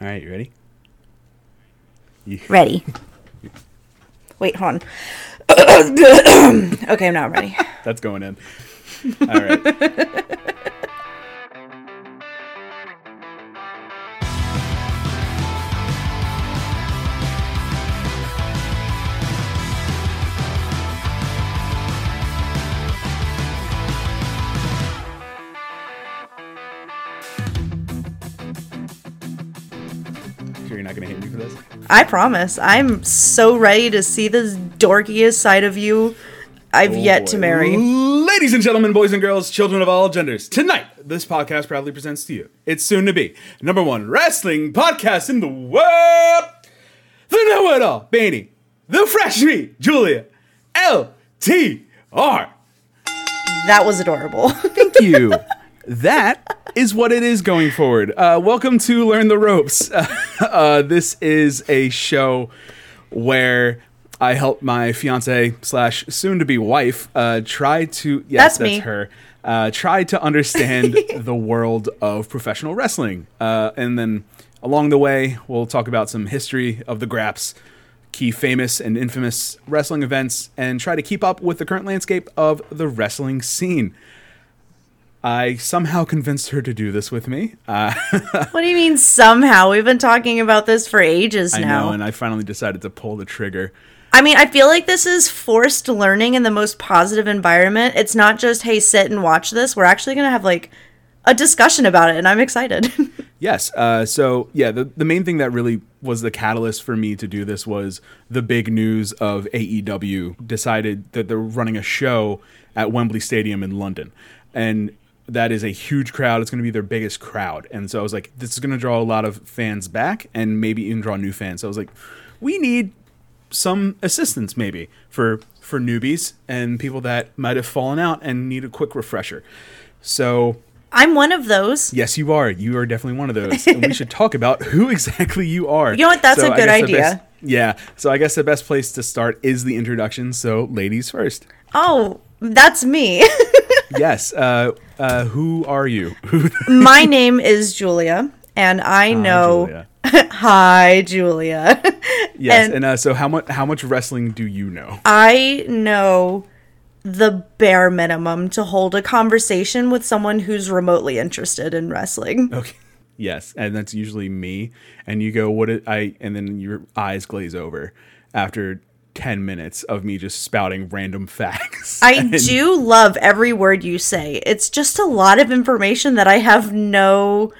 All right, you ready? Ready. Wait, hold on. Okay, I'm not ready. That's going in. All right. I promise. I'm so ready to see this dorkiest side of you I've yet to marry. Ladies and gentlemen, boys and girls, children of all genders, tonight, this podcast proudly presents to you its soon-to-be number one wrestling podcast in the world, the know-it-all, Baney, the fresh meat, Julia, LTR. That was adorable. Thank you. That is what it is going forward. Welcome to Learn the Ropes. This is a show where I help my fiance / soon-to-be wife try to... Yes, that's me. Her. Try to understand the world of professional wrestling. And then along the way, we'll talk about some history of the graps, key famous and infamous wrestling events, and try to keep up with the current landscape of the wrestling scene. I somehow convinced her to do this with me. What do you mean somehow? We've been talking about this for ages now. I know, and I finally decided to pull the trigger. I mean, I feel like this is forced learning in the most positive environment. It's not just, hey, sit and watch this. We're actually going to have, like, a discussion about it, and I'm excited. Yes. So, yeah, the main thing that really was the catalyst for me to do this was the big news of AEW decided that they're running a show at Wembley Stadium in London. And... that is a huge crowd. It's going to be their biggest crowd. And so I was like, this is going to draw a lot of fans back and maybe even draw new fans. So I was like, we need some assistance maybe for newbies and people that might have fallen out and need a quick refresher. So I'm one of those. Yes, you are. You are definitely one of those. And we should talk about who exactly you are. You know what? That's a good idea. So I guess the best place to start is the introduction. So ladies first. Oh, that's me. Yes. Who are you? My name is Julia, and I know. Julia. Hi, Julia. Yes, and so how much wrestling do you know? I know the bare minimum to hold a conversation with someone who's remotely interested in wrestling. Okay. Yes, and that's usually me. And you go, what? And then your eyes glaze over after 10 minutes of me just spouting random facts. I do love every word you say. It's just a lot of information that I have no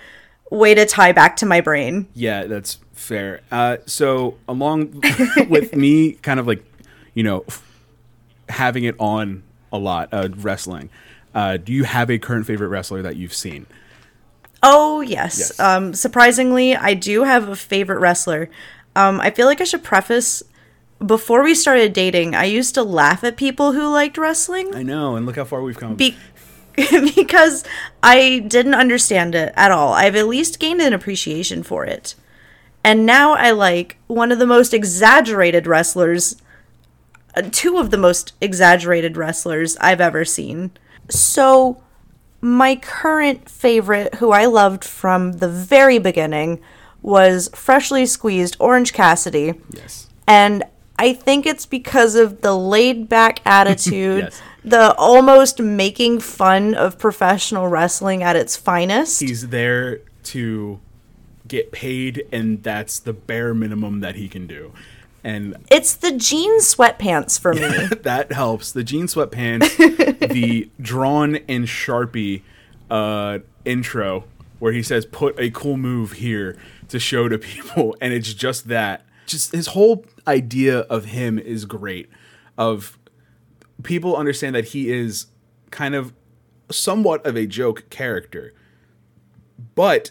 way to tie back to my brain. Yeah, that's fair. So along with me kind of like, you know, having it on a lot, wrestling, do you have a current favorite wrestler that you've seen? Oh, yes. Surprisingly, I do have a favorite wrestler. I feel like I should preface... Before we started dating, I used to laugh at people who liked wrestling. I know, and look how far we've come. Because I didn't understand it at all. I've at least gained an appreciation for it. And now I like one of the most exaggerated wrestlers, two of the most exaggerated wrestlers I've ever seen. So my current favorite, who I loved from the very beginning, was freshly squeezed Orange Cassidy. Yes. And I think it's because of the laid-back attitude, yes. The almost making fun of professional wrestling at its finest. He's there to get paid, and that's the bare minimum that he can do. And it's the jean sweatpants for me. That helps. The jean sweatpants, the drawn and Sharpie intro where he says, put a cool move here to show to people, and it's just that. Just his whole idea of him is great. Of people understand that he is kind of somewhat of a joke character, but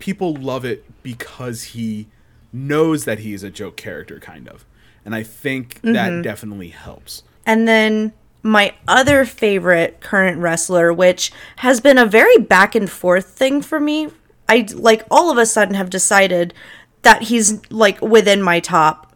people love it because he knows that he is a joke character, kind of. And I think that definitely helps. And then my other favorite current wrestler, which has been a very back and forth thing for me, I like all of a sudden have decided that he's like within my top.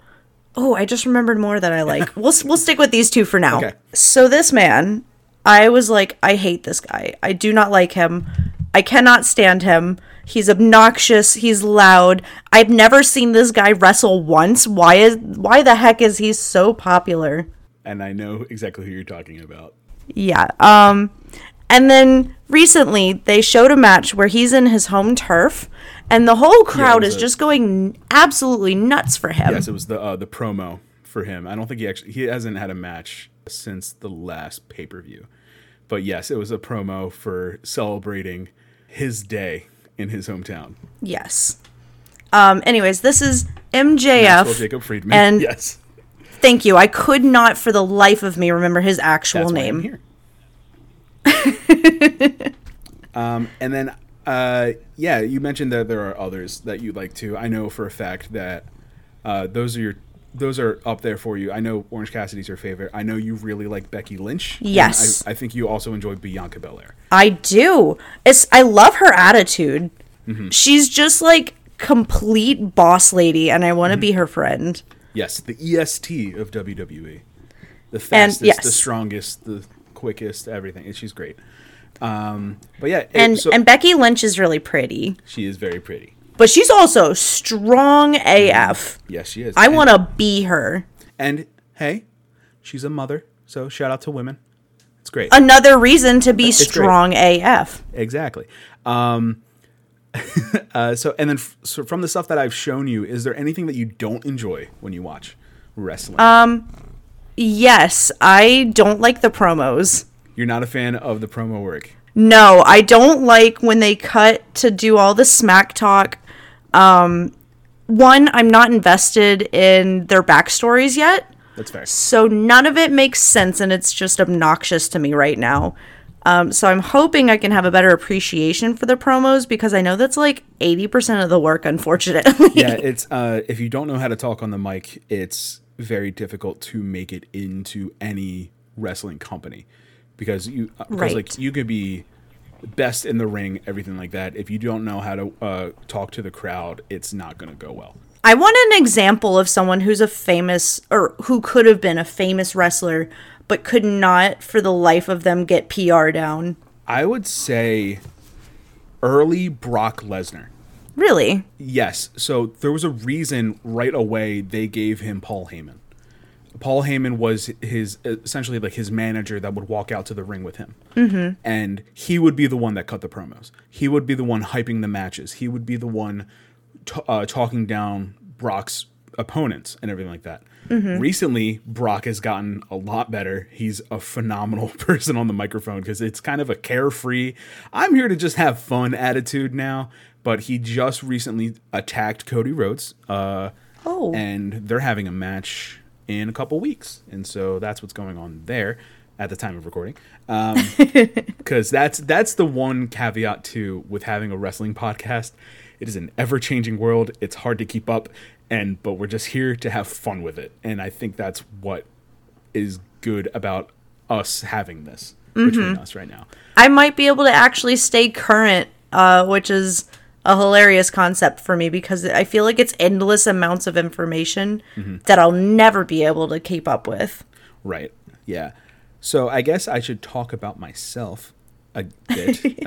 Oh, I just remembered more that I like. We'll stick with these two for now. Okay. So this man, I was like, I hate this guy. I do not like him. I cannot stand him. He's obnoxious. He's loud. I've never seen this guy wrestle once. Why the heck is he so popular? And I know exactly who you're talking about. Yeah. And then recently they showed a match where he's in his home turf, and the whole crowd is just going absolutely nuts for him. Yes, it was the promo for him. I don't think he hasn't had a match since the last pay-per-view. But yes, it was a promo for celebrating his day in his hometown. Yes. Anyways, this is MJF. Maxwell Jacob Friedman. And yes. Thank you. I could not for the life of me remember his actual name. That's why I'm here. And then, you mentioned that there are others that you'd like to. I know for a fact that those are up there for you. I know Orange Cassidy's your favorite. I know you really like Becky Lynch. Yes. I think you also enjoy Bianca Belair. I do. I love her attitude. Mm-hmm. She's just like complete boss lady, and I want to be her friend. Yes, the EST of WWE. The fastest, the strongest, the quickest, everything. And she's great. And Becky Lynch is really pretty. She is very pretty. But she's also strong AF. Yes, she is. I want to be her. And, hey, she's a mother, so shout out to women. It's great. Another reason to be strong AF. Exactly. So from the stuff that I've shown you, is there anything that you don't enjoy when you watch wrestling? Yes, I don't like the promos. You're not a fan of the promo work? No, I don't like when they cut to do all the smack talk. One, I'm not invested in their backstories yet. That's fair. So none of it makes sense, and it's just obnoxious to me right now. So I'm hoping I can have a better appreciation for the promos, because I know that's like 80% of the work, unfortunately. Yeah, it's if you don't know how to talk on the mic, it's very difficult to make it into any wrestling company, because you could be best in the ring, everything like that. If you don't know how to talk to the crowd, it's not going to go well. I want an example of someone who's a famous, or who could have been a famous wrestler, but could not for the life of them get PR down. I would say early Brock Lesnar. Really? Yes. So there was a reason right away they gave him Paul Heyman. Paul Heyman was essentially like his manager that would walk out to the ring with him. Mm-hmm. And he would be the one that cut the promos. He would be the one hyping the matches. He would be the one talking down Brock's opponents and everything like that. Mm-hmm. Recently, Brock has gotten a lot better. He's a phenomenal person on the microphone, because it's kind of a carefree, I'm here to just have fun attitude now. But he just recently attacked Cody Rhodes. And they're having a match in a couple weeks, and so that's what's going on there at the time of recording, because that's the one caveat too with having a wrestling podcast. It is an ever-changing world. It's hard to keep up, but we're just here to have fun with it, and I think that's what is good about us having this between us right now. I might be able to actually stay current, which is a hilarious concept for me, because I feel like it's endless amounts of information that I'll never be able to keep up with. Right. Yeah. So I guess I should talk about myself a bit.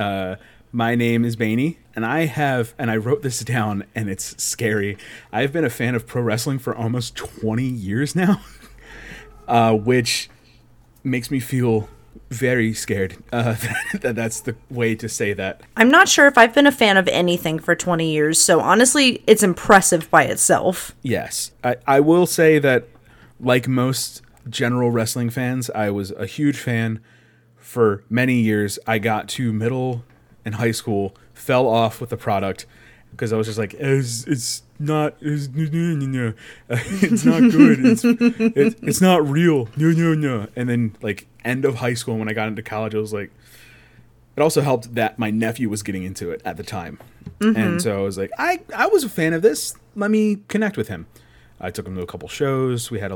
My name is Baney, and I wrote this down, and it's scary. I've been a fan of pro wrestling for almost 20 years now, which makes me feel very scared. That's the way to say that. I'm not sure if I've been a fan of anything for 20 years, so honestly, it's impressive by itself. Yes. I will say that, like most general wrestling fans, I was a huge fan for many years. I got to middle and high school, fell off with the product, because I was just like, it's not good, it's not real, no. And then like end of high school, when I got into college, I was like, it also helped that my nephew was getting into it at the time, and so I was like, I was a fan of this, let me connect with him. I took him to a couple shows, we had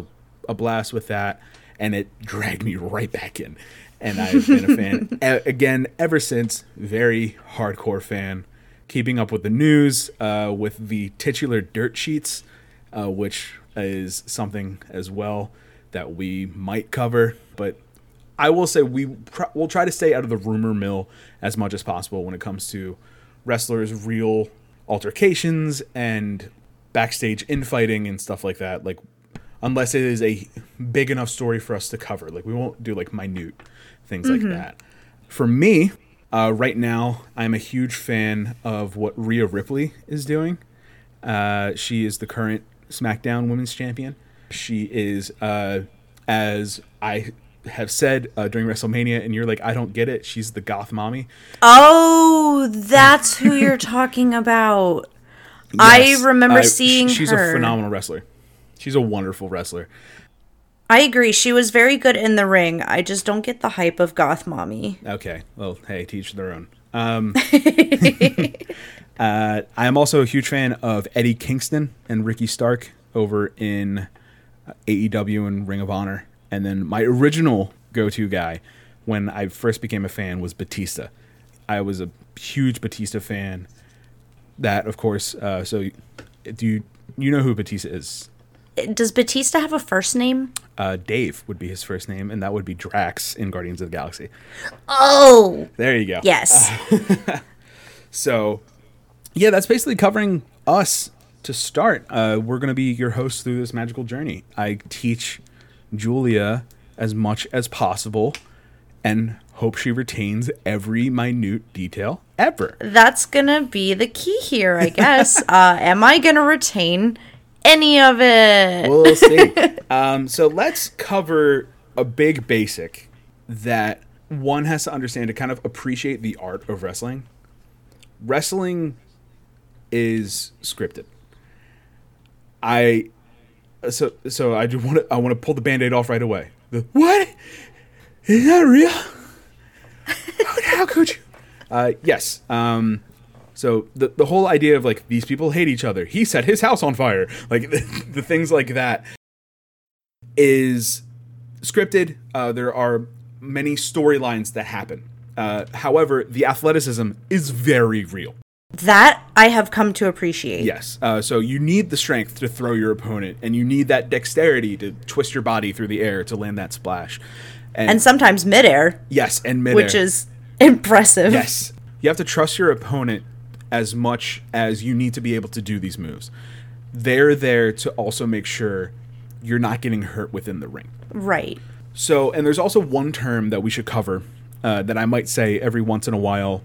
a blast with that, and it dragged me right back in, and I've been a fan again ever since. Very hardcore fan. Keeping up with the news, with the titular dirt sheets, which is something as well that we might cover. But I will say we'll try to stay out of the rumor mill as much as possible when it comes to wrestlers real altercations and backstage infighting and stuff like that. Like, unless it is a big enough story for us to cover. Like, we won't do, like, minute things like that. For me, right now, I'm a huge fan of what Rhea Ripley is doing. She is the current SmackDown Women's Champion. She is, as I have said during WrestleMania, and you're like, I don't get it, she's the goth mommy. Oh, that's who you're talking about. Yes, I remember seeing she's her. She's a phenomenal wrestler. She's a wonderful wrestler. I agree. She was very good in the ring. I just don't get the hype of goth mommy. Okay. Well, hey, to each their own. I'm also a huge fan of Eddie Kingston and Ricky Stark over in AEW and Ring of Honor. And then my original go-to guy when I first became a fan was Batista. I was a huge Batista fan. That, of course, so do you know who Batista is? Does Batista have a first name? Dave would be his first name, and that would be Drax in Guardians of the Galaxy. Oh! There you go. Yes. So, yeah, that's basically covering us to start. We're going to be your hosts through this magical journey. I teach Julia as much as possible and hope she retains every minute detail ever. That's going to be the key here, I guess. Am I going to retain any of it? We'll see. So let's cover a big basic that one has to understand to kind of appreciate the art of wrestling. Wrestling is scripted. I want to pull the Band-Aid off right away. What? Is that real? How could you? Yes. So the whole idea of, like, these people hate each other, he set his house on fire, like the things like that is scripted. There are many storylines that happen. However, the athleticism is very real. That I have come to appreciate. Yes. So you need the strength to throw your opponent, and you need that dexterity to twist your body through the air to land that splash. And sometimes midair. Yes, and midair. Which is impressive. Yes. You have to trust your opponent as much as you need to be able to do these moves. They're there to also make sure you're not getting hurt within the ring. Right. So, and there's also one term that we should cover that I might say every once in a while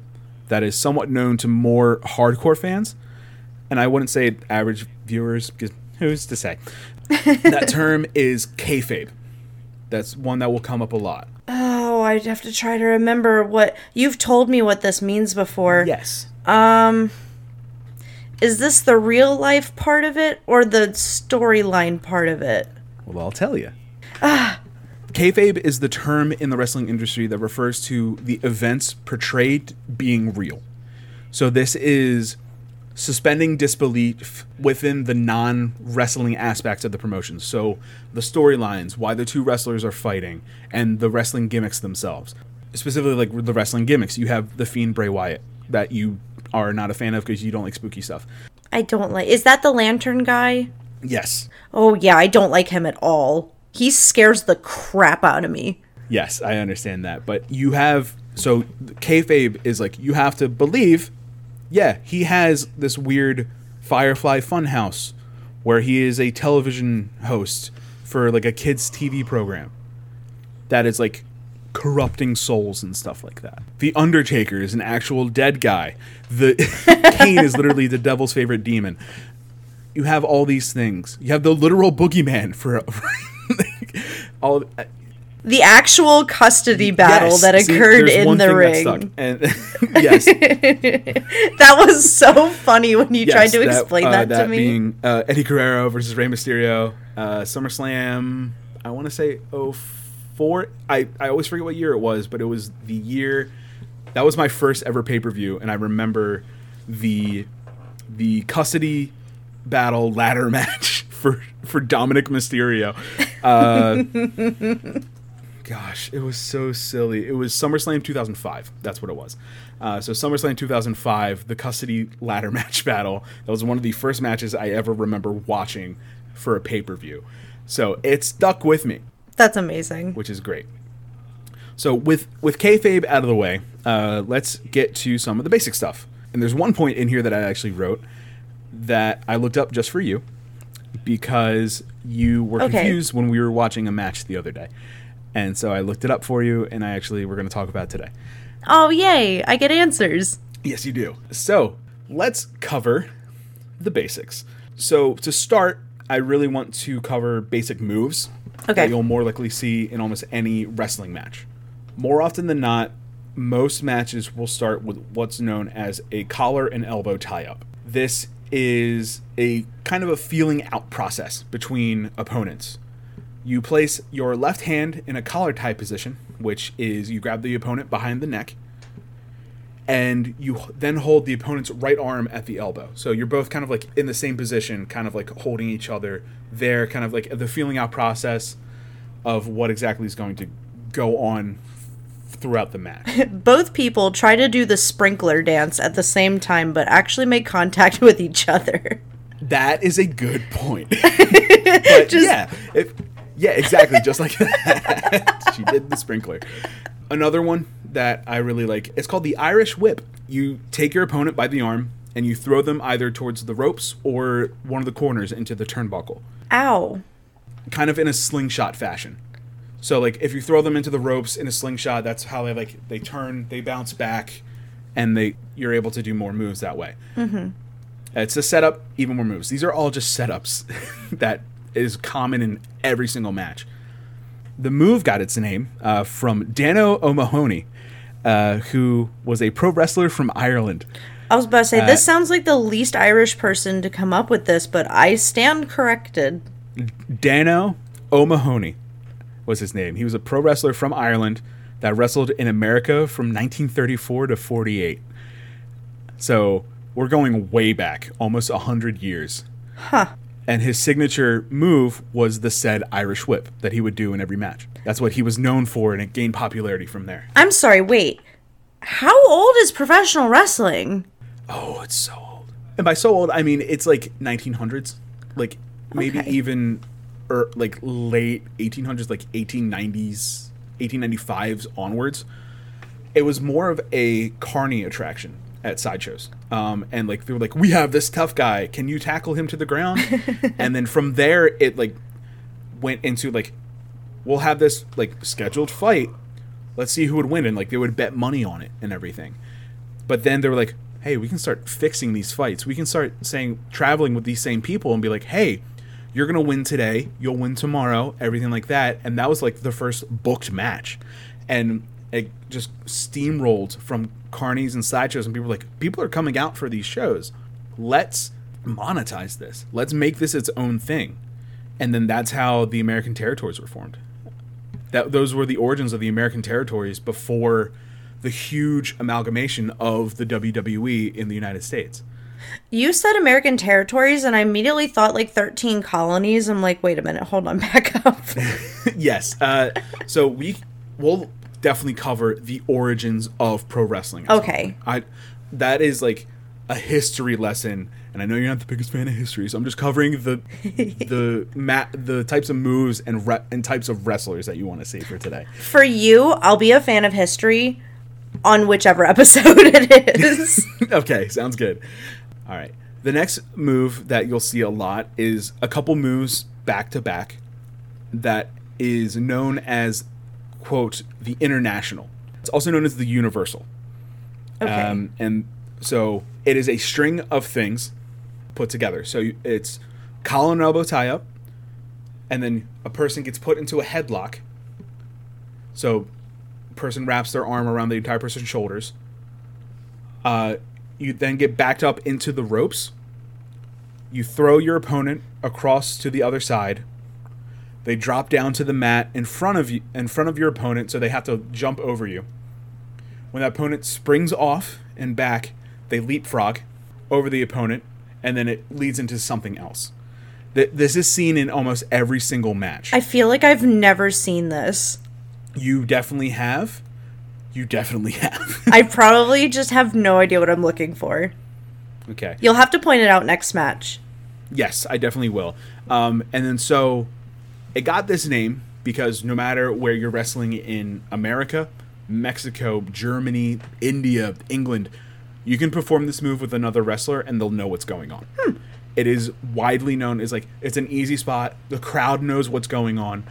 that is somewhat known to more hardcore fans. And I wouldn't say average viewers, because who's to say? That term is kayfabe. That's one that will come up a lot. Oh, I'd have to try to remember what... You've told me what this means before. Yes. Is this the real life part of it or the storyline part of it? Well, I'll tell you. Kayfabe is the term in the wrestling industry that refers to the events portrayed being real. So this is suspending disbelief within the non-wrestling aspects of the promotion. So the storylines, why the two wrestlers are fighting, and the wrestling gimmicks themselves. Specifically, like the wrestling gimmicks, you have the Fiend Bray Wyatt that you are not a fan of because you don't like spooky stuff. I don't like... Is that the lantern guy? Yes. Oh, yeah, I don't like him at all. He scares the crap out of me. Yes, I understand that. But you have... So kayfabe is like, you have to believe... Yeah, he has this weird Firefly Funhouse where he is a television host for, like, a kids' TV program that is, like, corrupting souls and stuff like that. The Undertaker is an actual dead guy. The Kane is literally the devil's favorite demon. You have all these things. You have the literal boogeyman for like, all of, the actual custody battle that occurred in the ring. And, yes. That was so funny when you tried to explain that to me. Being Eddie Guerrero versus Rey Mysterio, SummerSlam, I want to say 04. I always forget what year it was, but it was the year. That was my first ever pay-per-view, and I remember the custody battle ladder match for Dominic Mysterio. Gosh, it was so silly. It was SummerSlam 2005. That's what it was. So SummerSlam 2005, the custody ladder match battle. That was one of the first matches I ever remember watching for a pay-per-view. So it stuck with me. That's amazing. Which is great. So with kayfabe out of the way, let's get to some of the basic stuff. And there's one point in here that I actually wrote that I looked up just for you because you were confused when we were watching a match the other day. And so I looked it up for you, and I actually we're going to talk about it today. Oh, yay. I get answers. Yes, you do. So let's cover the basics. So to start, I really want to cover basic moves that you'll more likely see in almost any wrestling match. More often than not, most matches will start with what's known as a collar and elbow tie-up. This is a kind of a feeling out process between opponents. You place your left hand in a collar tie position, which is you grab the opponent behind the neck, and you then hold the opponent's right arm at the elbow. So you're both kind of like in the same position, kind of like holding each other there, kind of like the feeling out process of what exactly is going to go on throughout the match. Both people try to do the sprinkler dance at the same time, but actually make contact with each other. That is a good point. But yeah, exactly. Just like that. She did the sprinkler. Another one that I really like, it's called the Irish whip. You take your opponent by the arm and you throw them either towards the ropes or one of the corners into the turnbuckle. Ow. Kind of in a slingshot fashion. So like if you throw them into the ropes in a slingshot, that's how they like they turn, they bounce back, and you're able to do more moves that way. Mm-hmm. It's a setup, even more moves. These are all just setups that is common in every single match. The move got its name from Dano O'Mahony, who was a pro wrestler from Ireland. I was about to say, this sounds like the least Irish person to come up with this, but I stand corrected. Dano O'Mahony was his name. He was a pro wrestler from Ireland that wrestled in America from 1934 to 48. So we're going way back, almost 100 years. Huh. And his signature move was the said Irish whip that he would do in every match. That's what he was known for, and it gained popularity from there. I'm sorry, wait. How old is professional wrestling? Oh, it's so old. And by so old, I mean it's like 1900s. Like maybe even like late 1800s, like 1890s, 1895s onwards. It was more of a carny attraction at sideshows. And like they were like, we have this tough guy. Can you tackle him to the ground? And then from there, it like went into like, we'll have this like scheduled fight. Let's see who would win. And like they would bet money on it and everything. But then they were like, hey, we can start fixing these fights. We can start traveling with these same people and be like, hey, you're going to win today. You'll win tomorrow. Everything like that. And that was like the first booked match. And it just steamrolled from carnies and sideshows, and people were like, people are coming out for these shows. Let's monetize this. Let's make this its own thing. And then that's how the American territories were formed. Those were the origins of the American territories before the huge amalgamation of the WWE in the United States. You said American territories, and I immediately thought like 13 colonies. I'm like, wait a minute, hold on, back up. Yes. So we'll definitely cover the origins of pro wrestling. Okay. That is like a history lesson, and I know you're not the biggest fan of history, so I'm just covering the types of moves and types of wrestlers that you want to see for today. For you, I'll be a fan of history on whichever episode it is. Okay, sounds good. All right. The next move that you'll see a lot is a couple moves back to back that is known as, quote, the international. It's also known as the universal. Okay. And so it is a string of things put together. So it's collar and elbow tie up, and then a person gets put into a headlock. So person wraps their arm around the entire person's shoulders. You then get backed up into the ropes. You throw your opponent across to the other side. They drop down to the mat in front of your opponent, so they have to jump over you. When the opponent springs off and back, they leapfrog over the opponent, and then it leads into something else. This is seen in almost every single match. I feel like I've never seen this. You definitely have. You definitely have. I probably just have no idea what I'm looking for. Okay. You'll have to point it out next match. Yes, I definitely will. And then so it got this name because no matter where you're wrestling in America, Mexico, Germany, India, England, You can perform this move with another wrestler and they'll know what's going on. It is widely known as like, it's an easy spot. The crowd knows what's going on.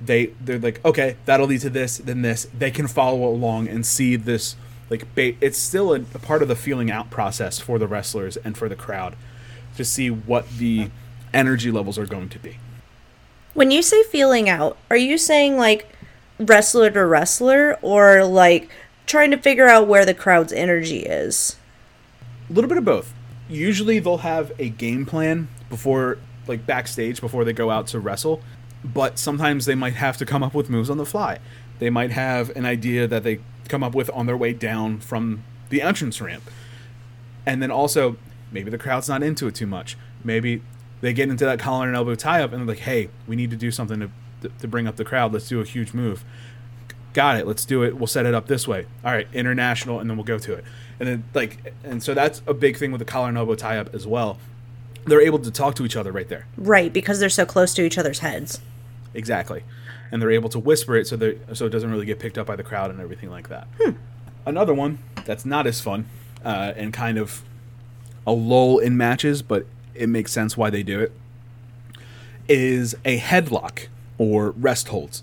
They're like, okay, that'll lead to this, then this. They can follow along and see this. Like, it's still a part of the feeling out process for the wrestlers and for the crowd to see what the energy levels are going to be. When you say feeling out, are you saying like wrestler to wrestler or like trying to figure out where the crowd's energy is? A little bit of both. Usually they'll have a game plan before, like backstage, before they go out to wrestle. But sometimes they might have to come up with moves on the fly. They might have an idea that they come up with on their way down from the entrance ramp. And then also, maybe the crowd's not into it too much. Maybe they get into that collar and elbow tie-up and they're like, hey, we need to do something to bring up the crowd. Let's do a huge move. Got it. Let's do it. We'll set it up this way. All right, international, and then we'll go to it. And then so that's a big thing with the collar and elbow tie-up as well. They're able to talk to each other right there. Right, because they're so close to each other's heads. Exactly. And they're able to whisper it so it doesn't really get picked up by the crowd and everything like that. Another one that's not as fun and kind of a lull in matches, but it makes sense why they do it, is a headlock or rest holds.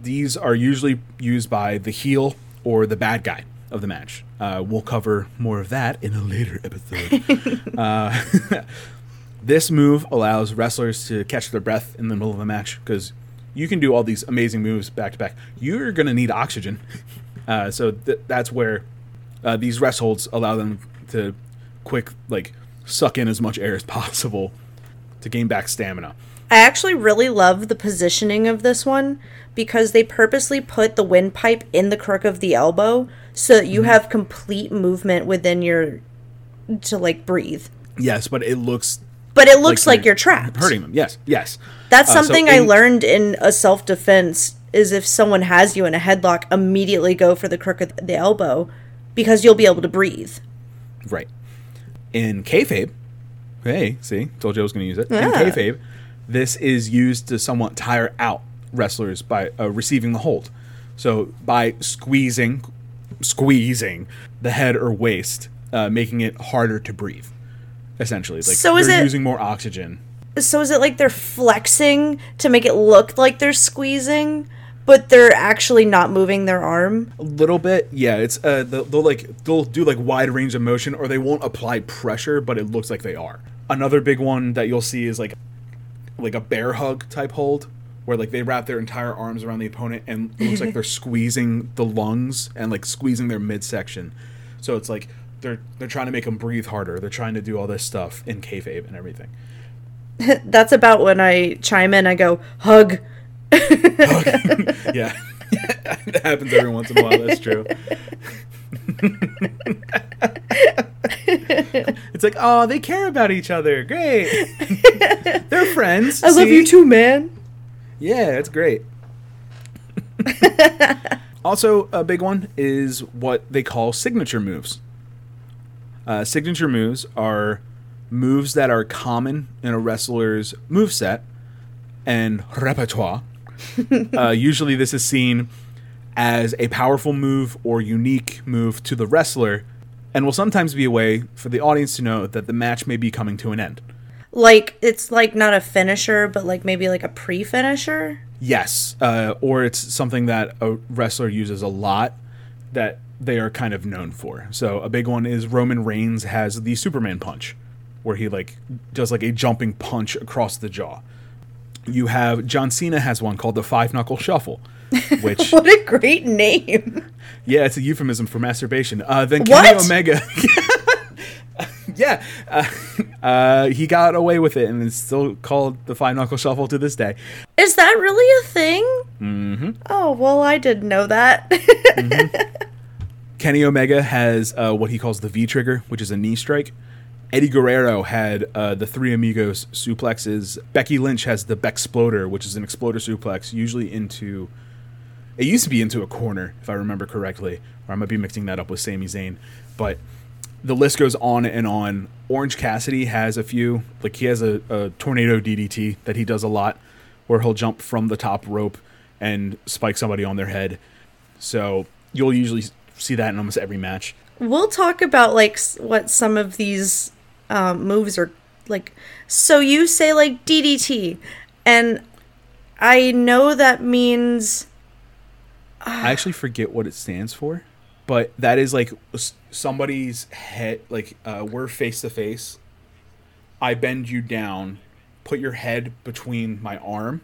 These are usually used by the heel or the bad guy of the match. We'll cover more of that in a later episode. This move allows wrestlers to catch their breath in the middle of the match because you can do all these amazing moves back to back. You're going to need oxygen. So that's where these rest holds allow them to suck in as much air as possible to gain back stamina. I actually really love the positioning of this one because they purposely put the windpipe in the crook of the elbow so that you have complete movement within your to like breathe. Yes, but it looks. But it looks like you're trapped. Hurting them. Yes. That's something I learned in a self-defense is if someone has you in a headlock, immediately go for the crook of the elbow because you'll be able to breathe. Right. In kayfabe, hey, see, told you I was going to use it. Yeah. In kayfabe, this is used to somewhat tire out wrestlers by receiving the hold. So by squeezing the head or waist, making it harder to breathe. Essentially, like they're using more oxygen. So is it like they're flexing to make it look like they're squeezing, but they're actually not moving their arm? A little bit, yeah. It's they'll do like wide range of motion, or they won't apply pressure, but it looks like they are. Another big one that you'll see is like a bear hug type hold, where like they wrap their entire arms around the opponent, and it looks like they're squeezing the lungs and like squeezing their midsection. So it's like. They're trying to make them breathe harder. They're trying to do all this stuff in kayfabe and everything. That's about when I chime in. I go, hug. Yeah. That happens every once in a while. That's true. It's like, oh, they care about each other. Great. They're friends. I love you too, man. Yeah, it's great. Also, a big one is what they call signature moves. Signature moves are moves that are common in a wrestler's moveset and repertoire. Usually this is seen as a powerful move or unique move to the wrestler and will sometimes be a way for the audience to know that the match may be coming to an end. Like, it's like not a finisher, but like maybe like a pre-finisher? Yes. Or it's something that a wrestler uses a lot that... they are kind of known for. So a big one is Roman Reigns has the Superman punch where he like does like a jumping punch across the jaw. You have John Cena has one called the Five Knuckle Shuffle, which what a great name. Yeah, it's a euphemism for masturbation. Then Kenny Omega. Yeah. He got away with it and it's still called the Five Knuckle Shuffle to this day. Is that really a thing? Mm-hmm. Oh, well, I didn't know that. Mm-hmm. Kenny Omega has what he calls the V-trigger, which is a knee strike. Eddie Guerrero had the Three Amigos suplexes. Becky Lynch has the Bexploder, which is an exploder suplex, usually into... It used to be into a corner, if I remember correctly, or I might be mixing that up with Sami Zayn. But the list goes on and on. Orange Cassidy has a few. Like he has a tornado DDT that he does a lot, where he'll jump from the top rope and spike somebody on their head. So you'll usually... see that in almost every match. we'll talk about like what some of these moves are like. So you say like DDT, and I know that means. I actually forget what it stands for, but that is like somebody's head. Like we're face to face. I bend you down, put your head between my arm,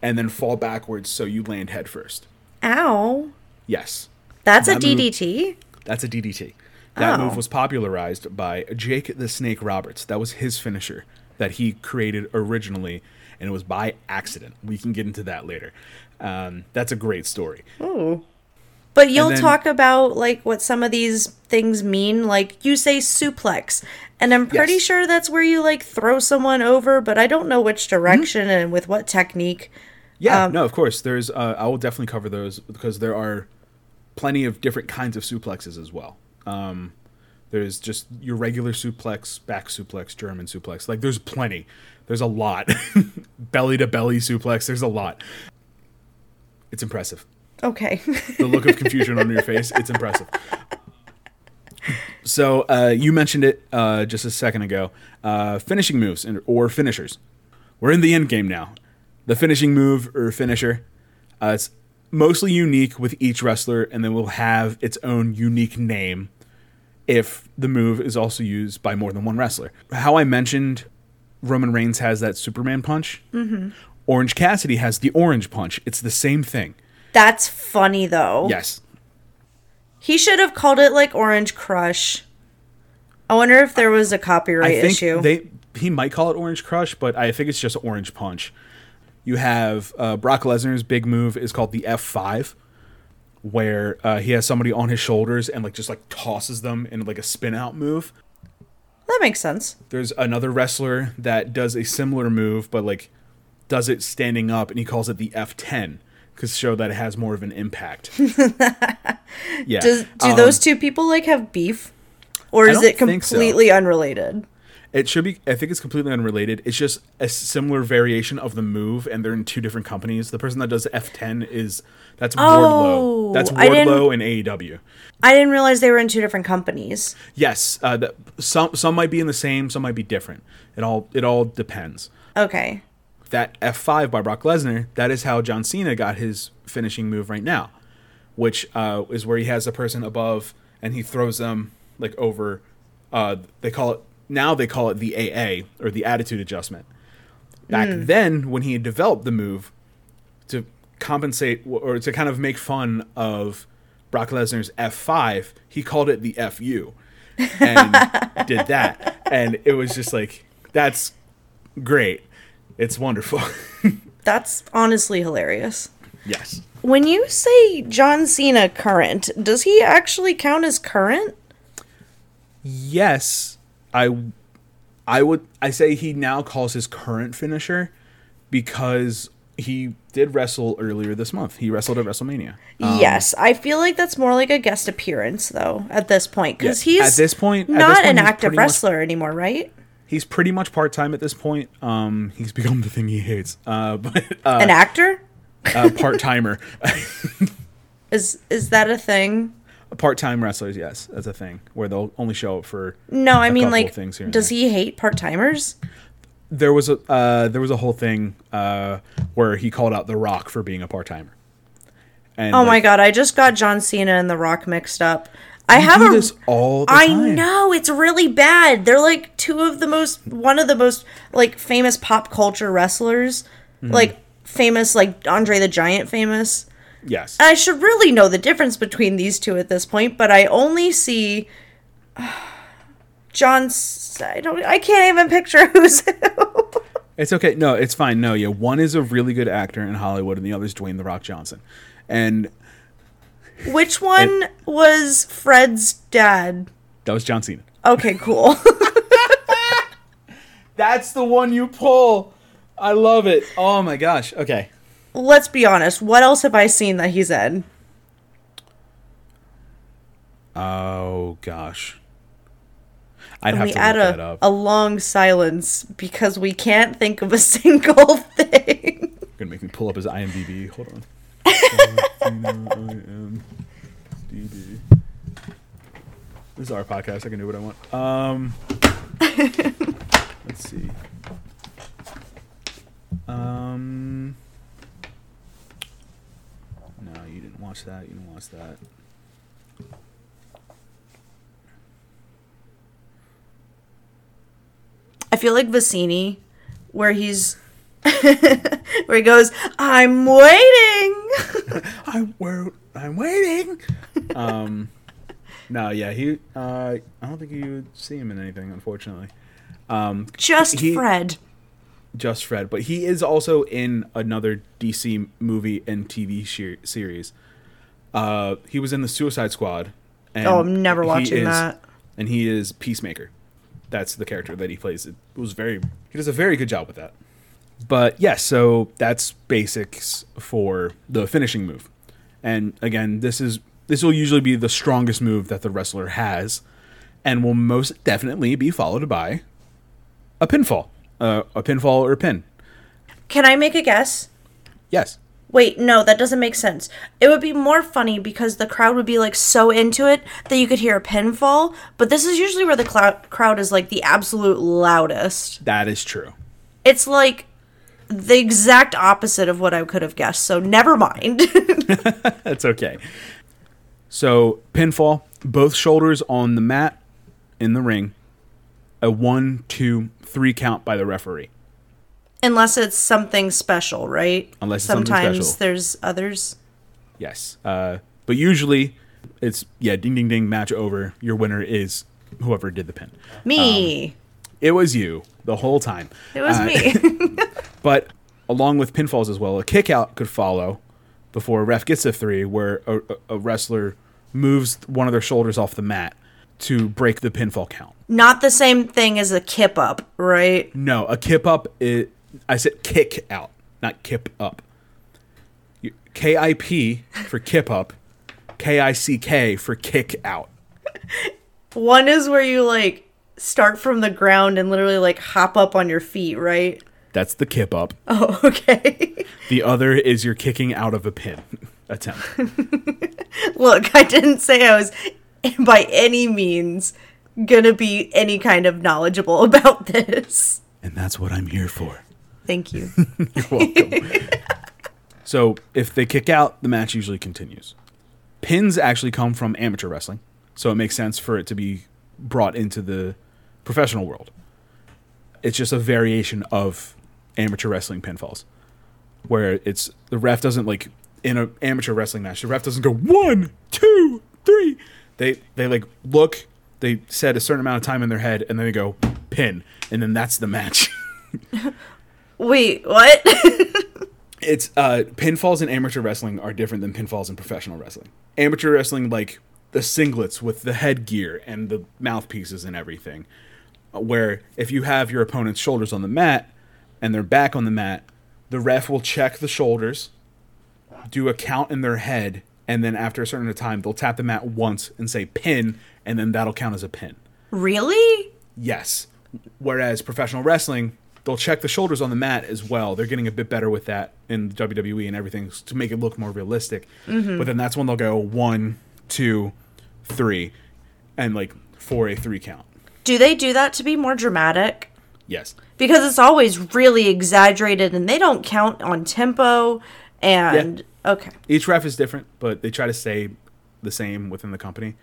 and then fall backwards so you land head first. Ow. Yes. That's a DDT? That's a DDT. That move was popularized by Jake the Snake Roberts. That was his finisher that he created originally, and it was by accident. We can get into that later. That's a great story. Ooh. But you'll talk about like what some of these things mean. Like you say suplex, and I'm pretty sure that's where you like throw someone over, but I don't know which direction and with what technique. Yeah, no, of course. There's I will definitely cover those because there are plenty of different kinds of suplexes as well. There's just your regular suplex, back suplex, German suplex. Like there's plenty. There's a lot. Belly to belly suplex. There's a lot. It's impressive. Okay. The look of confusion on your face, it's impressive. So you mentioned it just a second ago. Finishing moves or finishers. We're in the end game now. The finishing move or finisher, it's mostly unique with each wrestler, and then will have its own unique name if the move is also used by more than one wrestler. How I mentioned Roman Reigns has that Superman punch. Mm-hmm. Orange Cassidy has the orange punch. It's the same thing. That's funny, though. Yes. He should have called it, like, Orange Crush. I wonder if there was a copyright issue. He might call it Orange Crush, but I think it's just Orange Punch. You have Brock Lesnar's big move is called the F5, where he has somebody on his shoulders and, like, just, like, tosses them in, like, a spin-out move. That makes sense. There's another wrestler that does a similar move, but, like, does it standing up, and he calls it the F10. Because show that it has more of an impact. Yeah. Do those two people like have beef, or is it completely unrelated? It should be. I think it's completely unrelated. It's just a similar variation of the move, and they're in two different companies. The person that does F10 is Wardlow. That's Wardlow and AEW. I didn't realize they were in two different companies. Yes, some might be in the same, some might be different. It all depends. Okay. That F5 by Brock Lesnar, that is how John Cena got his finishing move right now, which is where he has a person above and he throws them like over. They call it the AA, or the attitude adjustment. Back then, when he developed the move to compensate or to kind of make fun of Brock Lesnar's F5, he called it the FU and did that. And it was just like, that's great. It's wonderful. That's honestly hilarious. Yes. When you say John Cena current, does he actually count as current? Yes. I say he now calls his current finisher because he did wrestle earlier this month. He wrestled at WrestleMania. Yes. I feel like that's more like a guest appearance, though, at this point. Because he's not an active wrestler anymore, right? He's pretty much part-time at this point. He's become the thing he hates. But an actor? Part-timer. Is that a thing? Part-time wrestlers, yes. That's a thing. Where they'll only show up for things here. Does he hate part-timers? There was a whole thing where he called out The Rock for being a part-timer. And my God. I just got John Cena and The Rock mixed up. I do this all the time. I know, it's really bad. They're like one of the most like famous pop culture wrestlers, like famous, like Andre the Giant famous. Yes. I should really know the difference between these two at this point, but I only see John. I can't even picture who's who. It's okay. No, it's fine. No, yeah, one is a really good actor in Hollywood, and the other is Dwayne The Rock Johnson, and. Which one was Fred's dad? That was John Cena. Okay, cool. That's the one you pull. I love it. Oh, my gosh. Okay. Let's be honest. What else have I seen that he's in? Oh, gosh. I'd have to look that up. A long silence because we can't think of a single thing. You're going to make me pull up his IMDb. Hold on. This is our podcast. I can do what I want. Let's see. No, you didn't watch that. You didn't watch that. I feel like Vicini, where he's where he goes, I'm waiting. I'm waiting. No, yeah, he. I don't think you would see him in anything, unfortunately. Fred. Just Fred, but he is also in another DC movie and TV series. He was in the Suicide Squad. And I'm never watching that. And he is Peacemaker. That's the character that he plays. He does a very good job with that. But yeah, so that's basics for the finishing move. And again, this will usually be the strongest move that the wrestler has, and will most definitely be followed by a pinfall or a pin. Can I make a guess? Yes. Wait, no, that doesn't make sense. It would be more funny because the crowd would be, like, so into it that you could hear a pinfall, but this is usually where the crowd is, like, the absolute loudest. That is true. It's, like, the exact opposite of what I could have guessed, so never mind. That's okay. So, pinfall, both shoulders on the mat, in the ring, a 1, 2, 3 count by the referee. Unless it's something special, right? Unless sometimes it's something special. There's others. Yes. But usually it's, ding, ding, ding, match over. Your winner is whoever did the pin. Me. It was you the whole time. It was me. But along with pinfalls as well, a kick out could follow before a ref gets a 3 where a wrestler moves one of their shoulders off the mat to break the pinfall count. Not the same thing as a kip up, right? No, a kip up is... I said kick out, not kip up. KIP for kip up, KICK for kick out. One is where you, like, start from the ground and literally, like, hop up on your feet, right? That's the kip up. Oh, okay. The other is you're kicking out of a pin attempt. Look, I didn't say I was by any means gonna be any kind of knowledgeable about this. And that's what I'm here for. Thank you. You're welcome. So if they kick out, the match usually continues. Pins actually come from amateur wrestling, so it makes sense for it to be brought into the professional world. It's just a variation of amateur wrestling pinfalls, where it's the ref doesn't, like, in an amateur wrestling match, the ref doesn't go 1, 2, 3. They like look, they said a certain amount of time in their head, and then they go pin, and then that's the match. Wait, what? It's pinfalls in amateur wrestling are different than pinfalls in professional wrestling. Amateur wrestling, like the singlets with the headgear and the mouthpieces and everything, where if you have your opponent's shoulders on the mat and their back on the mat, the ref will check the shoulders, do a count in their head, and then after a certain time, they'll tap the mat once and say pin, and then that'll count as a pin. Really? Yes. Whereas professional wrestling, they'll check the shoulders on the mat as well. They're getting a bit better with that in WWE and everything to make it look more realistic. Mm-hmm. But then that's when they'll go 1, 2, 3, and like for a 3 count. Do they do that to be more dramatic? Yes. Because it's always really exaggerated, and they don't count on tempo and... Yeah. Okay. Each ref is different, but they try to stay the same within the company.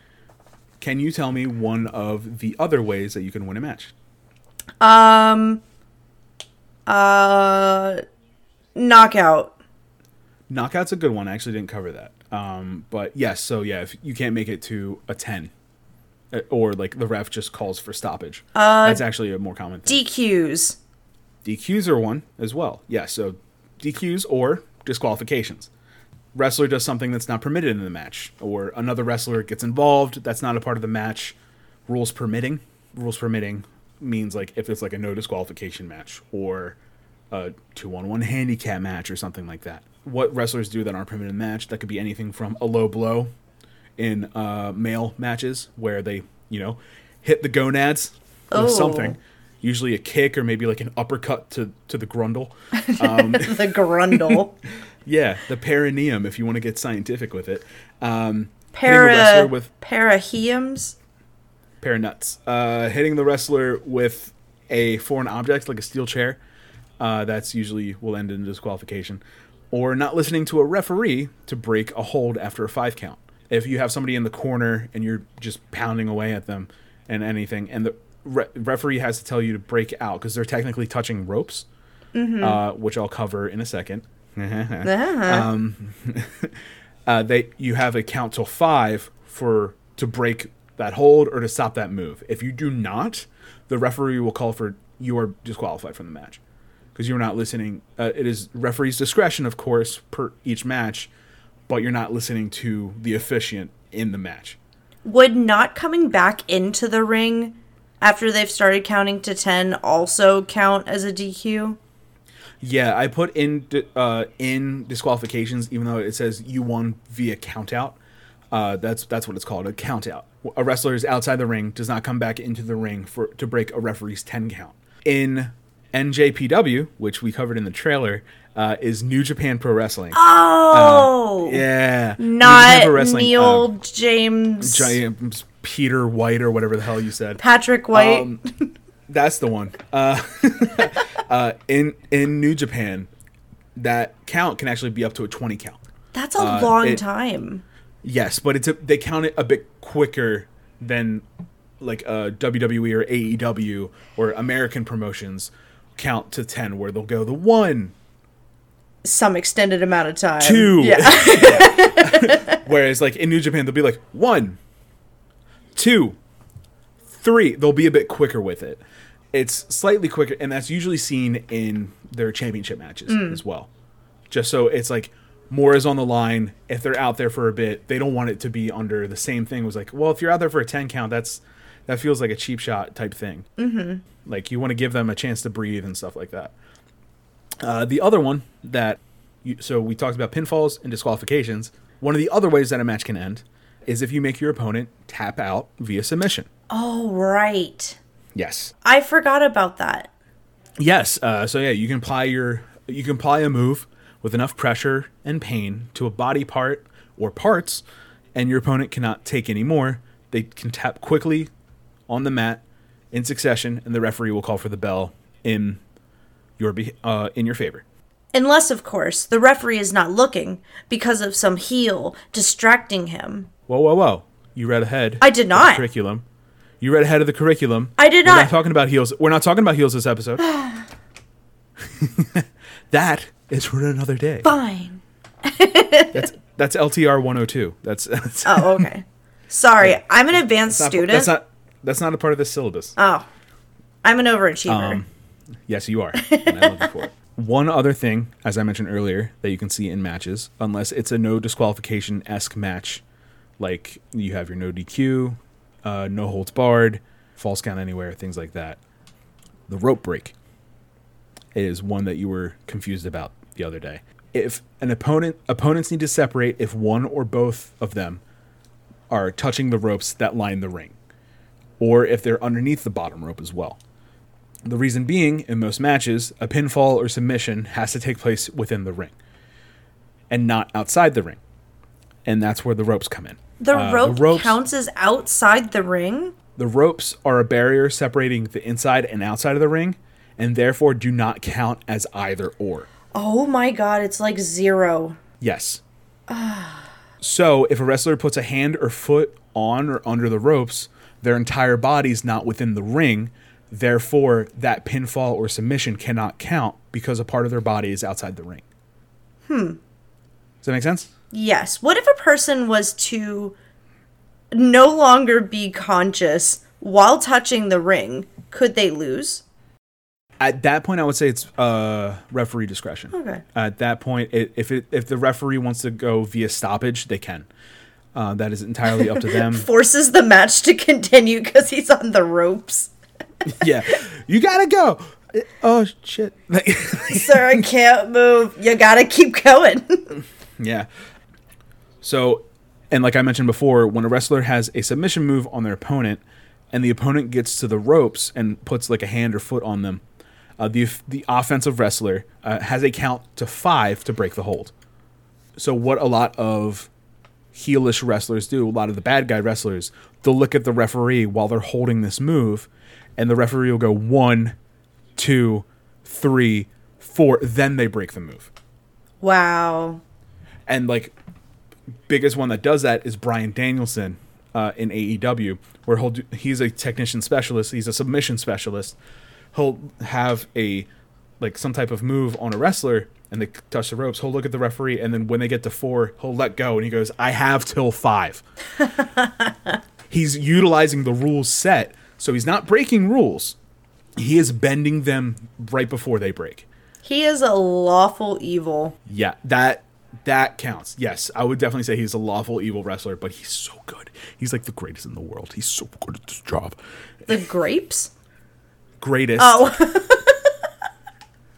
Can you tell me one of the other ways that you can win a match? Knockout. Knockout's a good one. I actually didn't cover that. But yes, so yeah, if you can't make it to a 10, or like the ref just calls for stoppage. That's actually a more common thing. DQs. DQs are one as well. Yeah, so DQs or disqualifications. Wrestler does something that's not permitted in the match, or another wrestler gets involved. That's not a part of the match. Rules permitting means, like, if it's like a no disqualification match or a 2-on-1 handicap match or something like that. What wrestlers do that aren't permitted in the match, that could be anything from a low blow in male matches where they, you know, hit the gonads or something. Usually a kick or maybe like an uppercut to the grundle. The grundle. Yeah, the perineum, if you want to get scientific with it. Perineums? pair of nuts, hitting the wrestler with a foreign object like a steel chair. That's usually will end in disqualification, or not listening to a referee to break a hold after a 5 count. If you have somebody in the corner and you're just pounding away at them and anything, and the referee has to tell you to break out because they're technically touching ropes, mm-hmm. Which I'll cover in a second. You have a count till 5 to break that hold or to stop that move. If you do not, the referee will call for you are disqualified from the match because you're not listening. It is referee's discretion, of course, per each match, but you're not listening to the officiant in the match. Would not coming back into the ring after they've started counting to 10 also count as a DQ? Yeah, I put in disqualifications, even though it says you won via countout. That's what it's called, a countout. A wrestler is outside the ring, does not come back into the ring to break a referee's 10 count. In NJPW, which we covered in the trailer, is New Japan Pro Wrestling. Oh! Yeah. Not Neil James Peter White or whatever the hell you said. Patrick White. That's the one. In New Japan, that count can actually be up to a 20 count. That's a long time. Yes, but they count it a bit quicker than like WWE or AEW or American promotions count to 10, where they'll go the 1. Some extended amount of time. 2. Yeah. Yeah. Whereas like in New Japan, they'll be like 1, 2, 3. They'll be a bit quicker with it. It's slightly quicker, and that's usually seen in their championship matches as well. Just so it's like more is on the line. If they're out there for a bit, they don't want it to be under the same thing. It was like, well, if you're out there for a 10 count, that feels like a cheap shot type thing. Mm-hmm. Like you want to give them a chance to breathe and stuff like that. The other one so we talked about pinfalls and disqualifications. One of the other ways that a match can end is if you make your opponent tap out via submission. Oh, right. Yes. I forgot about that. Yes. You can apply a move with enough pressure and pain to a body part or parts, and your opponent cannot take any more. They can tap quickly on the mat in succession, and the referee will call for the bell in your favor. Unless, of course, the referee is not looking because of some heel distracting him. Whoa. You read ahead. I did not. Curriculum. You read ahead of the curriculum. I did not. We're not talking about heels. We're not talking about heels this episode. That is for another day. Fine. That's LTR 102. That's oh, okay. Sorry, yeah. I'm an advanced student. That's not a part of the syllabus. Oh, I'm an overachiever. Yes, you are. And I love you for it. One other thing, as I mentioned earlier, that you can see in matches, unless it's a no disqualification-esque match, like you have your no DQ. No holds barred, false count anywhere, things like that. The rope break is one that you were confused about the other day. If an opponents need to separate if one or both of them are touching the ropes that line the ring, or if they're underneath the bottom rope as well. The reason being, in most matches, a pinfall or submission has to take place within the ring and not outside the ring. And that's where the ropes come in. The ropes counts as outside the ring? The ropes are a barrier separating the inside and outside of the ring, and therefore do not count as either or. Oh my god, it's like 0. Yes. So, if a wrestler puts a hand or foot on or under the ropes, their entire body's not within the ring, therefore that pinfall or submission cannot count because a part of their body is outside the ring. Does that make sense? Yes. What if a person was to no longer be conscious while touching the ring? Could they lose? At that point, I would say it's referee discretion. Okay. At that point, if the referee wants to go via stoppage, they can. That is entirely up to them. Forces the match to continue because he's on the ropes. Yeah. You gotta go. Oh, shit. Sir, I can't move. You gotta keep going. Yeah. So, and like I mentioned before, when a wrestler has a submission move on their opponent and the opponent gets to the ropes and puts like a hand or foot on them, the offensive wrestler has a count to 5 to break the hold. So what a lot of heelish wrestlers do, a lot of the bad guy wrestlers, they'll look at the referee while they're holding this move, and the referee will go 1, 2, 3, 4, then they break the move. Wow. And like biggest one that does that is Bryan Danielson in AEW, where he's a technician specialist, he's a submission specialist. He'll have a like some type of move on a wrestler and they touch the ropes. He'll look at the referee, and then when they get to 4, he'll let go, and he goes, "I have till 5." He's utilizing the rules set, so he's not breaking rules. He is bending them right before they break. He is a lawful evil. Yeah, that counts. Yes, I would definitely say he's a lawful evil wrestler, but he's so good. He's like the greatest in the world. He's so good at this job. The grapes? Greatest. Oh.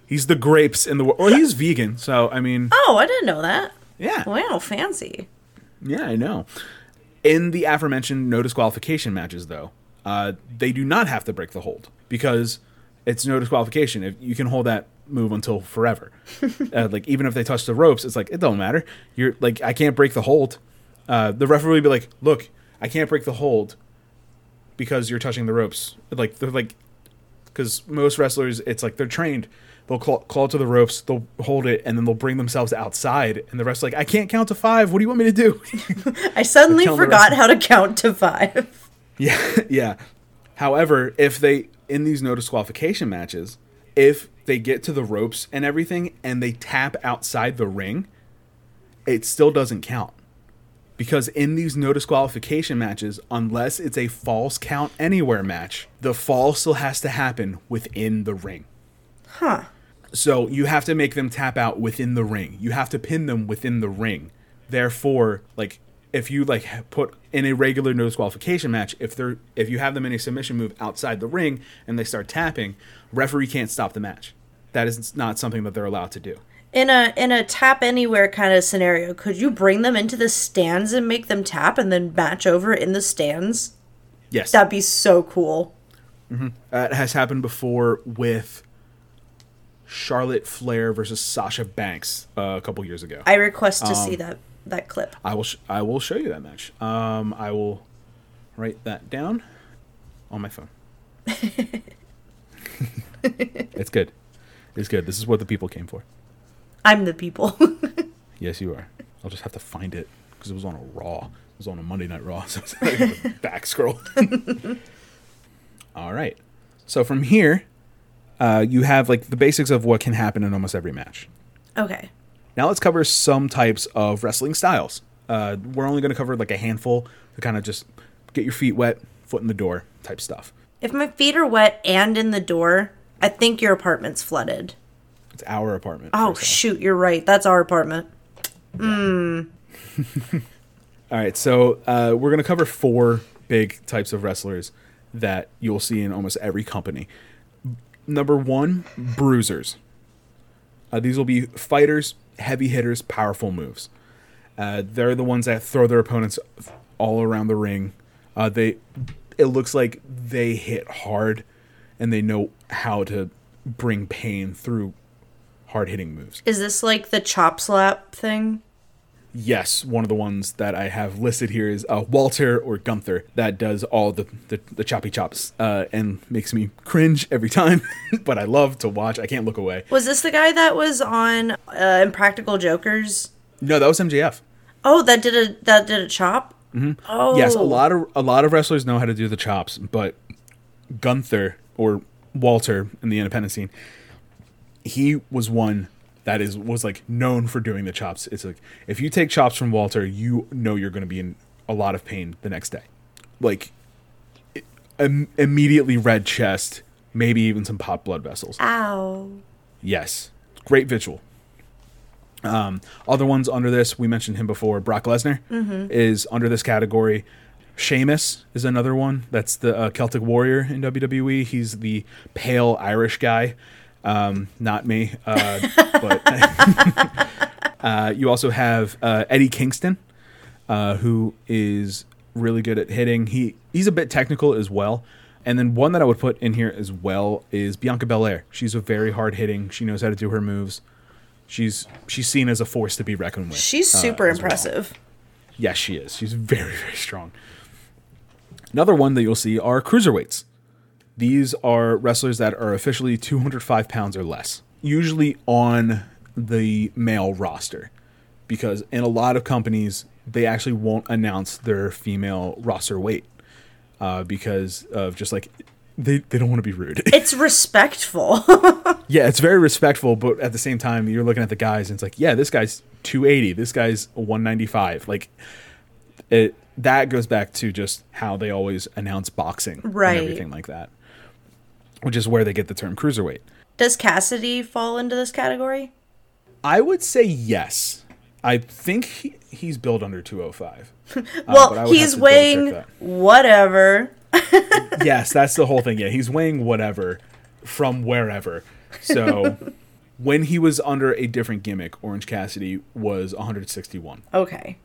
He's the grapes in the world. Well, he's vegan, so, I mean... Oh, I didn't know that. Yeah. Wow, fancy. Yeah, I know. In the aforementioned no disqualification matches, though, they do not have to break the hold, because it's no disqualification. If you can hold that move until forever. Like, even if they touch the ropes, it's like, it don't matter. You're like, I can't break the hold. The referee would be like, look, I can't break the hold because you're touching the ropes. Like, they're like... Because most wrestlers, it's like they're trained. They'll call to the ropes, they'll hold it, and then they'll bring themselves outside. And the ref's like, I can't count to 5. What do you want me to do? I suddenly forgot how to count to 5. Yeah. However, if they, in these no disqualification matches, if they get to the ropes and everything and they tap outside the ring, it still doesn't count. Because in these no disqualification matches, unless it's a false count anywhere match, the fall still has to happen within the ring. Huh. So you have to make them tap out within the ring. You have to pin them within the ring. Therefore, like if you like put in a regular no disqualification match, if you have them in a submission move outside the ring and they start tapping, referee can't stop the match. That is not something that they're allowed to do. In a tap anywhere kind of scenario, could you bring them into the stands and make them tap and then match over in the stands? Yes. That'd be so cool. Mm-hmm. That has happened before with Charlotte Flair versus Sasha Banks a couple years ago. I request to see that clip. I will show you that match. I will write that down on my phone. It's good. It's good. This is what the people came for. I'm the people. Yes, you are. I'll just have to find it because it was on a Raw. It was on a Monday Night Raw, so it's like back scroll. All right. So from here... you have like the basics of what can happen in almost every match. Okay. Now let's cover some types of wrestling styles. We're only going to cover like a handful to kind of just get your feet wet, foot in the door type stuff. If my feet are wet and in the door, I think your apartment's flooded. It's our apartment. Oh, shoot. You're right. That's our apartment. Yeah. All right. So we're going to cover 4 big types of wrestlers that you'll see in almost every company. Number 1, bruisers. These will be fighters, heavy hitters, powerful moves. They're the ones that throw their opponents all around the ring. It looks like they hit hard, and they know how to bring pain through hard-hitting moves. Is this like the chop slap thing? Yes, one of the ones that I have listed here is Walter or Gunther that does all the choppy chops and makes me cringe every time, but I love to watch. I can't look away. Was this the guy that was on Impractical Jokers? No, that was MJF. Oh, that did a chop? Mm-hmm. Oh. Yes, a lot of wrestlers know how to do the chops, but Gunther or Walter in the independent scene, he was one that was like known for doing the chops. It's like if you take chops from Walter, you know you're going to be in a lot of pain the next day. Like immediately red chest, maybe even some popped blood vessels. Ow. Yes. Great visual. Other ones under this, we mentioned him before. Brock Lesnar is under this category. Sheamus is another one. That's the Celtic Warrior in WWE. He's the pale Irish guy. Not me, but you also have Eddie Kingston, who is really good at hitting. He's a bit technical as well. And then one that I would put in here as well is Bianca Belair. She's a very hard hitting. She knows how to do her moves. She's seen as a force to be reckoned with. She's super impressive. Well. Yes, she is. She's very, very strong. Another one that you'll see are cruiserweights. These are wrestlers that are officially 205 pounds or less, usually on the male roster, because in a lot of companies, they actually won't announce their female roster weight because of just like they don't want to be rude. It's respectful. Yeah, it's very respectful. But at the same time, you're looking at the guys and it's like, yeah, this guy's 280. This guy's 195. Like it. That goes back to just how they always announce boxing and everything like that, which is where they get the term cruiserweight. Does Cassidy fall into this category? I would say yes. I think he's billed under 205. Well, he's weighing whatever. Yes, that's the whole thing. Yeah, he's weighing whatever from wherever. So when he was under a different gimmick, Orange Cassidy was 161. Okay.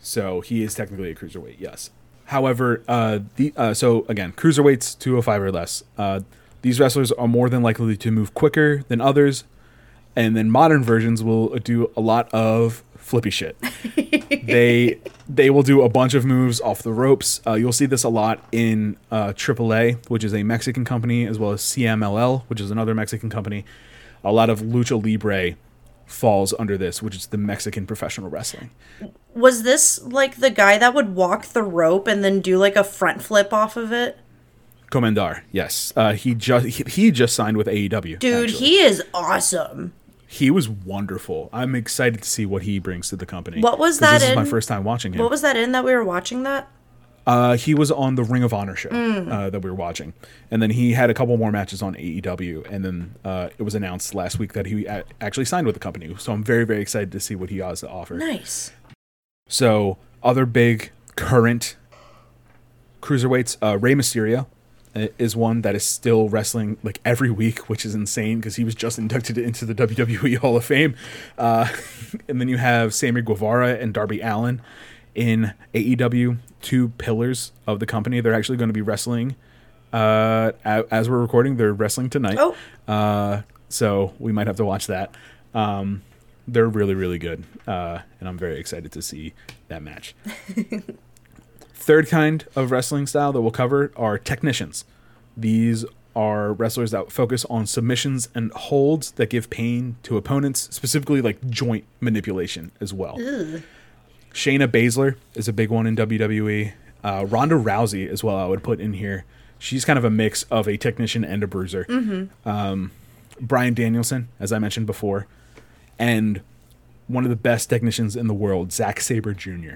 So he is technically a cruiserweight, yes. However, so again, cruiserweights 205 or less. These wrestlers are more than likely to move quicker than others, and then modern versions will do a lot of flippy shit. They will do a bunch of moves off the ropes. You'll see this a lot in AAA, which is a Mexican company, as well as CMLL, which is another Mexican company. A lot of Lucha Libre falls under this, which is the Mexican professional wrestling. Was this like the guy that would walk the rope and then do like a front flip off of it? Komendar, yes. He just signed with AEW. Dude, actually. He is awesome. He was wonderful. I'm excited to see what he brings to the company. What was that? This is my first time watching him. What was that in that we were watching that? He was on the Ring of Honor show that we were watching. And then he had a couple more matches on AEW. And then it was announced last week that he actually signed with the company. So I'm very, very excited to see what he has to offer. Nice. So other big current cruiserweights, Rey Mysterio is one that is still wrestling like every week, which is insane because he was just inducted into the WWE Hall of Fame. And then you have Sammy Guevara and Darby Allin in AEW, two pillars of the company. They're actually going to be wrestling as we're recording. They're wrestling tonight. Oh. So we might have to watch that. They're really, really good. And I'm very excited to see that match. Third kind of wrestling style that we'll cover are technicians. These are wrestlers that focus on submissions and holds that give pain to opponents, specifically like joint manipulation as well. Ew. Shayna Baszler is a big one in WWE. Ronda Rousey as well I would put in here. She's kind of a mix of a technician and a bruiser. Mm-hmm. Bryan Danielson, as I mentioned before. And one of the best technicians in the world, Zack Sabre Jr.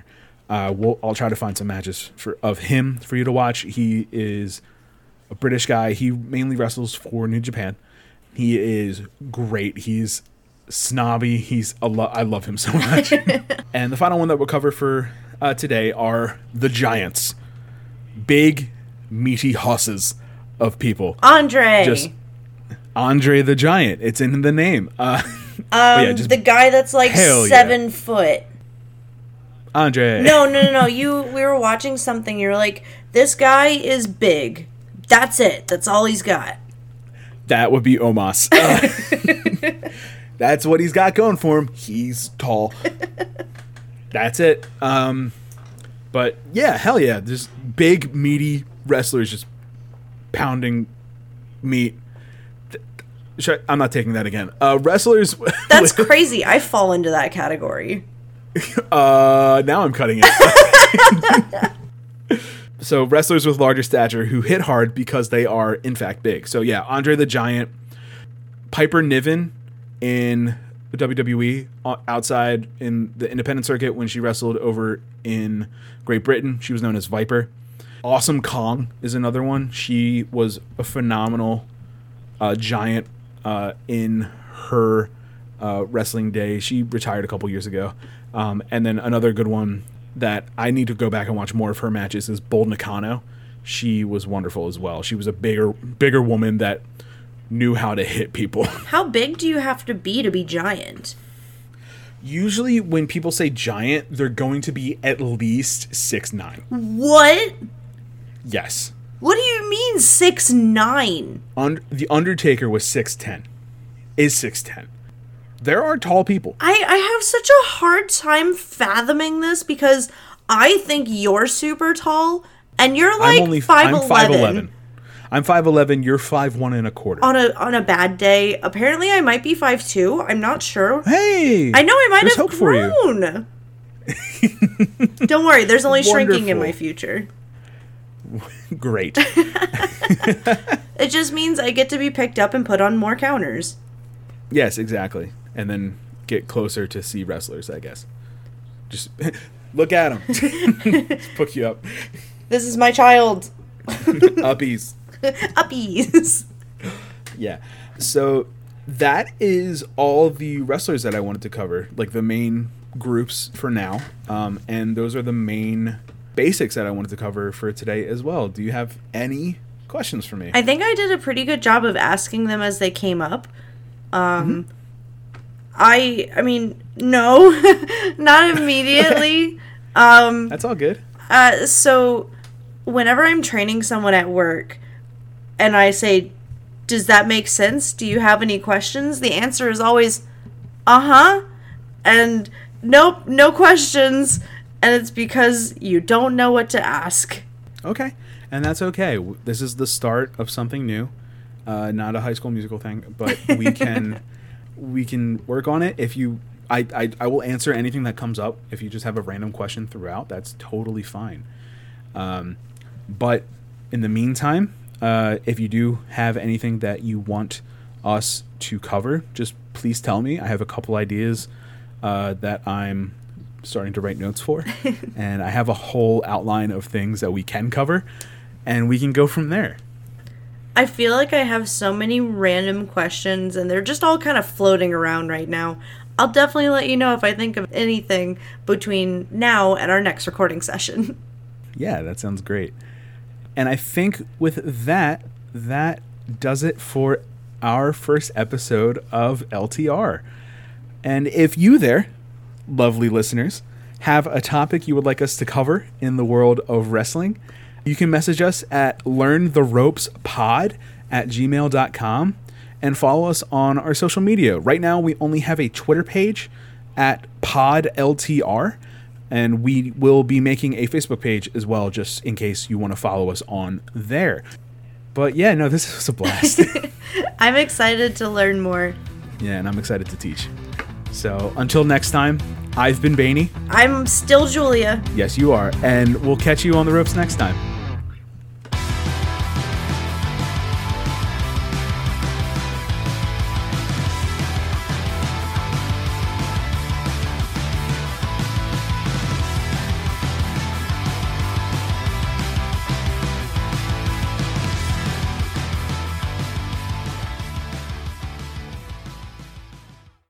I'll try to find some matches of him for you to watch. He is a British guy. He mainly wrestles for New Japan. He is great. He's snobby. I love him so much. And the final one that we'll cover for today are the Giants. Big, meaty hosses of people. Andre. Just Andre the Giant. It's in the name. The guy that's like 7 foot. Andre. No. We were watching something. You're like, this guy is big. That's it. That's all he's got. That would be Omos. That's what he's got going for him. He's tall. That's it. But yeah, hell yeah. Just big, meaty wrestlers just pounding meat. I'm not taking that again. Wrestlers. That's crazy. I fall into that category. Now I'm cutting it. So wrestlers with larger stature who hit hard because they are, in fact, big. So yeah, Andre the Giant, Piper Niven in WWE outside in the independent circuit when she wrestled over in Great Britain. She was known as Viper. Awesome Kong is another one. She was a phenomenal giant in her wrestling day. She retired a couple years ago. And then another good one that I need to go back and watch more of her matches is Bull Nakano. She was wonderful as well. She was a bigger woman that knew how to hit people. How big do you have to be giant? Usually when people say giant, they're going to be at least 6'9". What? Yes. What do you mean 6'9"? The Undertaker was 6'10". Is 6'10". There are tall people. I have such a hard time fathoming this because I think you're super tall and you're like 5'11". I'm 5'11", you're 5'1 1/4. On a bad day. Apparently I might be 5'2". I'm not sure. Hey. I know I might have grown. Don't worry, there's only shrinking in my future. Great. It just means I get to be picked up and put on more counters. Yes, exactly. And then get closer to see wrestlers, I guess. Just look at them. Hook you up. This is my child. Uppies. Uppies. Yeah. So that is all the wrestlers that I wanted to cover, like the main groups for now. And those are the main basics that I wanted to cover for today as well. Do you have any questions for me? I think I did a pretty good job of asking them as they came up. Mm-hmm. I mean, no, not immediately. That's all good. So whenever I'm training someone at work and I say, does that make sense? Do you have any questions? The answer is always, uh-huh. And nope, no questions. And it's because you don't know what to ask. Okay. And that's okay. This is the start of something new. Not a High School Musical thing, but we can work on it. If you, I will answer anything that comes up. If you just have a random question throughout, that's totally fine. But in the meantime, if you do have anything that you want us to cover, just please tell me. I have a couple ideas that I'm starting to write notes for, and I have a whole outline of things that we can cover, and we can go from there. I feel like I have so many random questions, and they're just all kind of floating around right now. I'll definitely let you know if I think of anything between now and our next recording session. Yeah, that sounds great. And I think with that, that does it for our first episode of LTR. And if you there, lovely listeners, have a topic you would like us to cover in the world of wrestling, you can message us at learntheropespod@gmail.com and follow us on our social media. Right now, we only have a Twitter page at podltr, and we will be making a Facebook page as well, just in case you want to follow us on there. But yeah, no, this was a blast. I'm excited to learn more. Yeah, and I'm excited to teach. So until next time, I've been Baney. I'm still Julia. Yes, you are. And we'll catch you on the ropes next time.